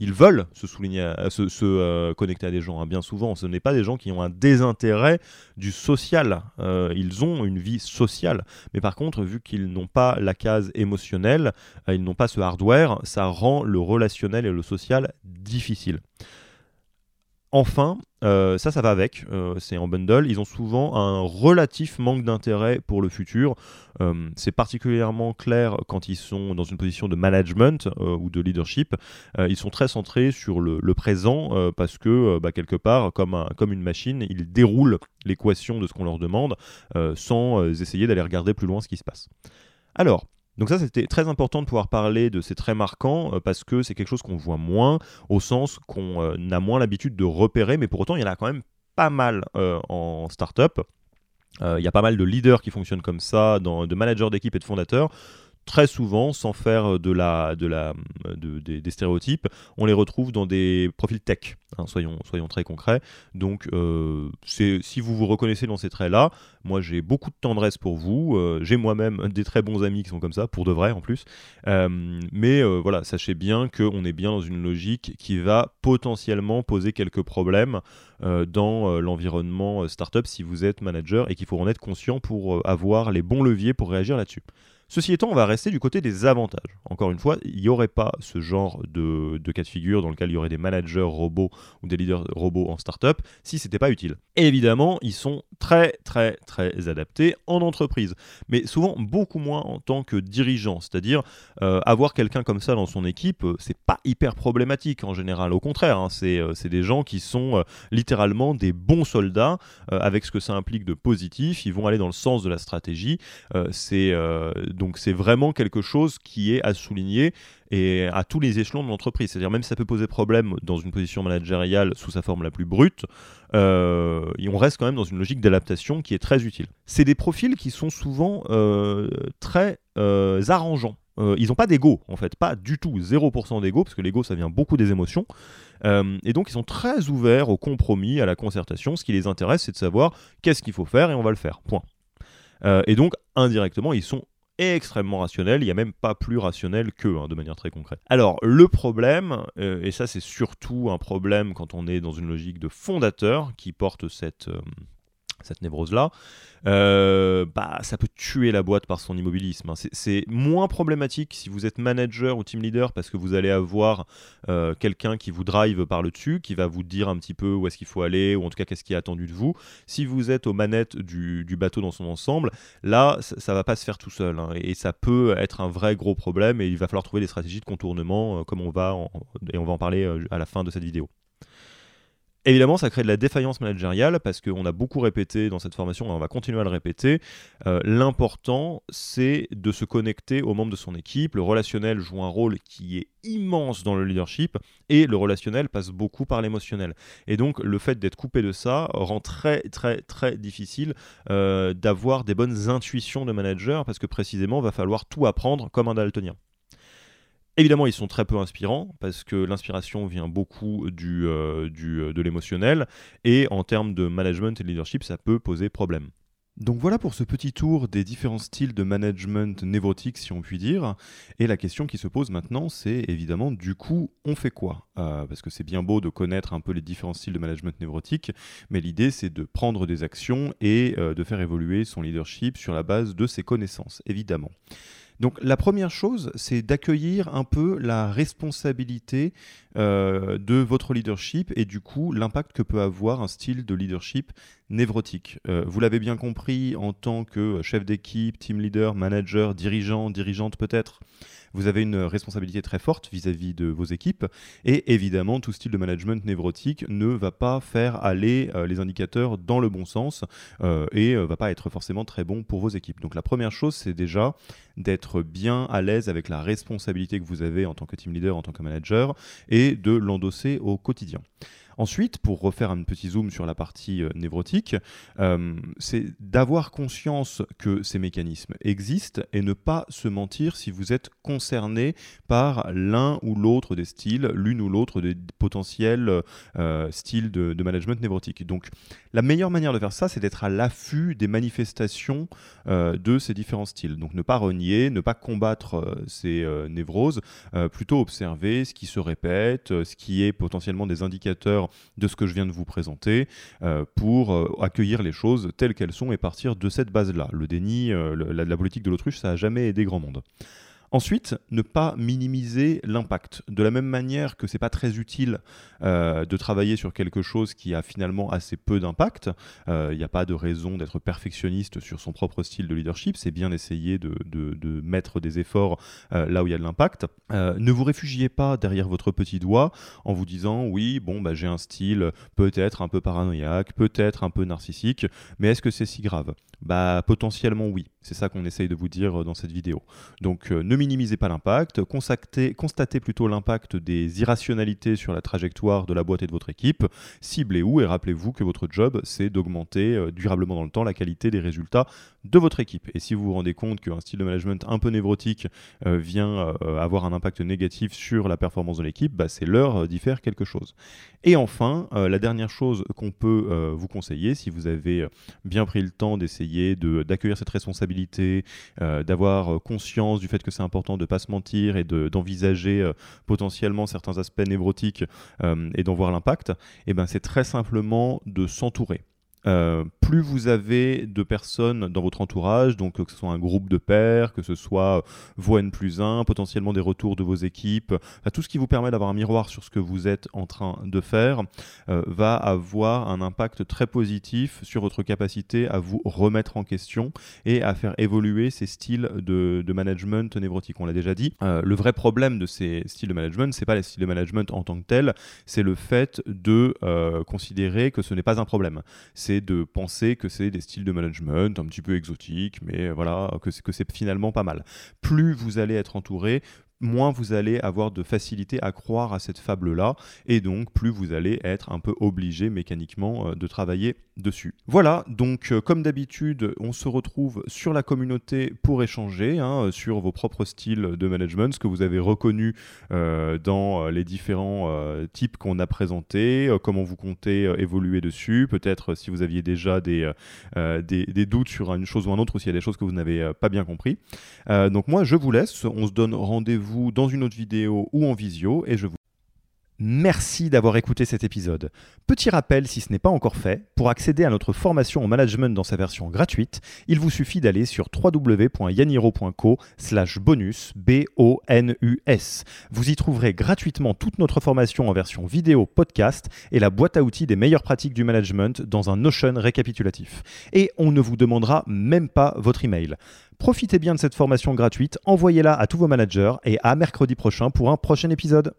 Ils veulent se connecter à des gens, hein, bien souvent. Ce n'est pas des gens qui ont un désintérêt du social. Ils ont une vie sociale. Mais par contre, vu qu'ils n'ont pas la case émotionnelle, ils n'ont pas ce hardware, ça rend le relationnel et le social difficile. Enfin, ça va avec, c'est en bundle, ils ont souvent un relatif manque d'intérêt pour le futur. C'est particulièrement clair quand ils sont dans une position de management ou de leadership. Ils sont très centrés sur le présent parce que, quelque part, comme une machine, ils déroulent l'équation de ce qu'on leur demande sans essayer d'aller regarder plus loin ce qui se passe. Alors... Donc ça, c'était très important de pouvoir parler de ces traits marquants parce que c'est quelque chose qu'on voit moins, au sens qu'on a moins l'habitude de repérer, mais pour autant, il y en a quand même pas mal en start-up. Il y a pas mal de leaders qui fonctionnent comme ça, de managers d'équipe et de fondateurs. Très souvent, sans faire des stéréotypes, on les retrouve dans des profils tech, hein, soyons très concrets. Donc, si vous vous reconnaissez dans ces traits-là, moi j'ai beaucoup de tendresse pour vous, j'ai moi-même des très bons amis qui sont comme ça, pour de vrai en plus, voilà, sachez bien qu'on est bien dans une logique qui va potentiellement poser quelques problèmes dans l'environnement startup si vous êtes manager et qu'il faut en être conscient pour avoir les bons leviers pour réagir là-dessus. Ceci étant, on va rester du côté des avantages. Encore une fois, il n'y aurait pas ce genre de cas de figure dans lequel il y aurait des managers robots ou des leaders robots en start-up si ce n'était pas utile. Et évidemment, ils sont très très très adaptés en entreprise, mais souvent beaucoup moins en tant que dirigeant. C'est-à-dire, avoir quelqu'un comme ça dans son équipe, c'est pas hyper problématique en général. Au contraire, hein, c'est des gens qui sont littéralement des bons soldats avec ce que ça implique de positif. Ils vont aller dans le sens de la stratégie. Donc c'est vraiment quelque chose qui est à souligner et à tous les échelons de l'entreprise. C'est-à-dire même si ça peut poser problème dans une position managériale sous sa forme la plus brute, on reste quand même dans une logique d'adaptation qui est très utile. C'est des profils qui sont souvent très arrangeants. Ils n'ont pas d'ego en fait, pas du tout, 0% d'ego, parce que l'ego ça vient beaucoup des émotions, et donc ils sont très ouverts au compromis, à la concertation. Ce qui les intéresse, c'est de savoir qu'est-ce qu'il faut faire et on va le faire, point. Et donc indirectement, ils sont extrêmement rationnel, il n'y a même pas plus rationnel qu'eux, hein, de manière très concrète. Alors, le problème, et ça c'est surtout un problème quand on est dans une logique de fondateur qui porte cette, cette névrose-là, ça peut tuer la boîte par son immobilisme. C'est moins problématique si vous êtes manager ou team leader, parce que vous allez avoir quelqu'un qui vous drive par le dessus, qui va vous dire un petit peu où est-ce qu'il faut aller, ou en tout cas qu'est-ce qui est attendu de vous. Si vous êtes aux manettes du bateau dans son ensemble, là, ça ne va pas se faire tout seul, hein, et ça peut être un vrai gros problème, et il va falloir trouver des stratégies de contournement, et on va en parler à la fin de cette vidéo. Évidemment, ça crée de la défaillance managériale, parce qu'on a beaucoup répété dans cette formation, et on va continuer à le répéter, l'important, c'est de se connecter aux membres de son équipe. Le relationnel joue un rôle qui est immense dans le leadership, et le relationnel passe beaucoup par l'émotionnel. Et donc, le fait d'être coupé de ça rend très, très, très difficile d'avoir des bonnes intuitions de manager, parce que précisément, il va falloir tout apprendre comme un daltonien. Évidemment, ils sont très peu inspirants, parce que l'inspiration vient beaucoup de l'émotionnel, et en termes de management et de leadership, ça peut poser problème. Donc voilà pour ce petit tour des différents styles de management névrotique, si on peut dire. Et la question qui se pose maintenant, c'est évidemment, du coup, on fait quoi ? Parce que c'est bien beau de connaître un peu les différents styles de management névrotique, mais l'idée, c'est de prendre des actions et de faire évoluer son leadership sur la base de ses connaissances, évidemment. Donc la première chose, c'est d'accueillir un peu la responsabilité de votre leadership et du coup l'impact que peut avoir un style de leadership névrotique. Vous l'avez bien compris, en tant que chef d'équipe, team leader, manager, dirigeant, dirigeante peut-être, vous avez une responsabilité très forte vis-à-vis de vos équipes, et évidemment tout style de management névrotique ne va pas faire aller les indicateurs dans le bon sens et ne va pas être forcément très bon pour vos équipes. Donc la première chose, c'est déjà d'être bien à l'aise avec la responsabilité que vous avez en tant que team leader, en tant que manager, et de l'endosser au quotidien. Ensuite, pour refaire un petit zoom sur la partie névrotique, c'est d'avoir conscience que ces mécanismes existent et ne pas se mentir si vous êtes concerné par l'un ou l'autre des styles, l'une ou l'autre des potentiels styles de management névrotique. Donc, la meilleure manière de faire ça, c'est d'être à l'affût des manifestations de ces différents styles. Donc, ne pas renier, ne pas combattre ces névroses, plutôt observer ce qui se répète, ce qui est potentiellement des indicateurs de ce que je viens de vous présenter pour accueillir les choses telles qu'elles sont et partir de cette base-là. Le déni, la politique de l'autruche, ça n'a jamais aidé grand monde. Ensuite, ne pas minimiser l'impact. De la même manière que ce n'est pas très utile de travailler sur quelque chose qui a finalement assez peu d'impact, il n'y a pas de raison d'être perfectionniste sur son propre style de leadership, c'est bien d'essayer de mettre des efforts là où il y a de l'impact. Ne vous réfugiez pas derrière votre petit doigt en vous disant « oui, j'ai un style peut-être un peu paranoïaque, peut-être un peu narcissique, mais est-ce que c'est si grave ?» Potentiellement oui, c'est ça qu'on essaye de vous dire dans cette vidéo. Donc ne minimisez pas l'impact, constatez plutôt l'impact des irrationalités sur la trajectoire de la boîte et de votre équipe, ciblez-vous et rappelez-vous que votre job, c'est d'augmenter durablement dans le temps la qualité des résultats de votre équipe. Et si vous vous rendez compte qu'un style de management un peu névrotique vient avoir un impact négatif sur la performance de l'équipe, c'est l'heure d'y faire quelque chose. Et enfin, la dernière chose qu'on peut vous conseiller, si vous avez bien pris le temps d'essayer d'accueillir cette responsabilité, d'avoir conscience du fait que c'est important de ne pas se mentir et d'envisager potentiellement certains aspects névrotiques et d'en voir l'impact, c'est très simplement de s'entourer. Plus vous avez de personnes dans votre entourage, donc que ce soit un groupe de pairs, que ce soit vos N+1, potentiellement des retours de vos équipes, tout ce qui vous permet d'avoir un miroir sur ce que vous êtes en train de faire va avoir un impact très positif sur votre capacité à vous remettre en question et à faire évoluer ces styles de management névrotique. On l'a déjà dit, le vrai problème de ces styles de management, c'est pas les styles de management en tant que tels, c'est le fait de considérer que ce n'est pas un problème. C'est de penser que c'est des styles de management un petit peu exotiques, mais voilà, que c'est finalement pas mal. Plus vous allez être entouré, moins vous allez avoir de facilité à croire à cette fable-là, et donc plus vous allez être un peu obligé mécaniquement de travailler dessus. Voilà, donc comme d'habitude, on se retrouve sur la communauté pour échanger sur vos propres styles de management, ce que vous avez reconnu dans les différents types qu'on a présentés, comment vous comptez évoluer dessus, peut-être si vous aviez déjà des doutes sur une chose ou un autre, ou s'il y a des choses que vous n'avez pas bien compris. Donc moi, je vous laisse, on se donne rendez-vous dans une autre vidéo ou en visio, et je vous Merci d'avoir écouté cet épisode. Petit rappel, si ce n'est pas encore fait, pour accéder à notre formation en management dans sa version gratuite, il vous suffit d'aller sur www.yaniro.co/bonus. Vous y trouverez gratuitement toute notre formation en version vidéo, podcast et la boîte à outils des meilleures pratiques du management dans un notion récapitulatif. Et on ne vous demandera même pas votre email. Profitez bien de cette formation gratuite, envoyez-la à tous vos managers et à mercredi prochain pour un prochain épisode.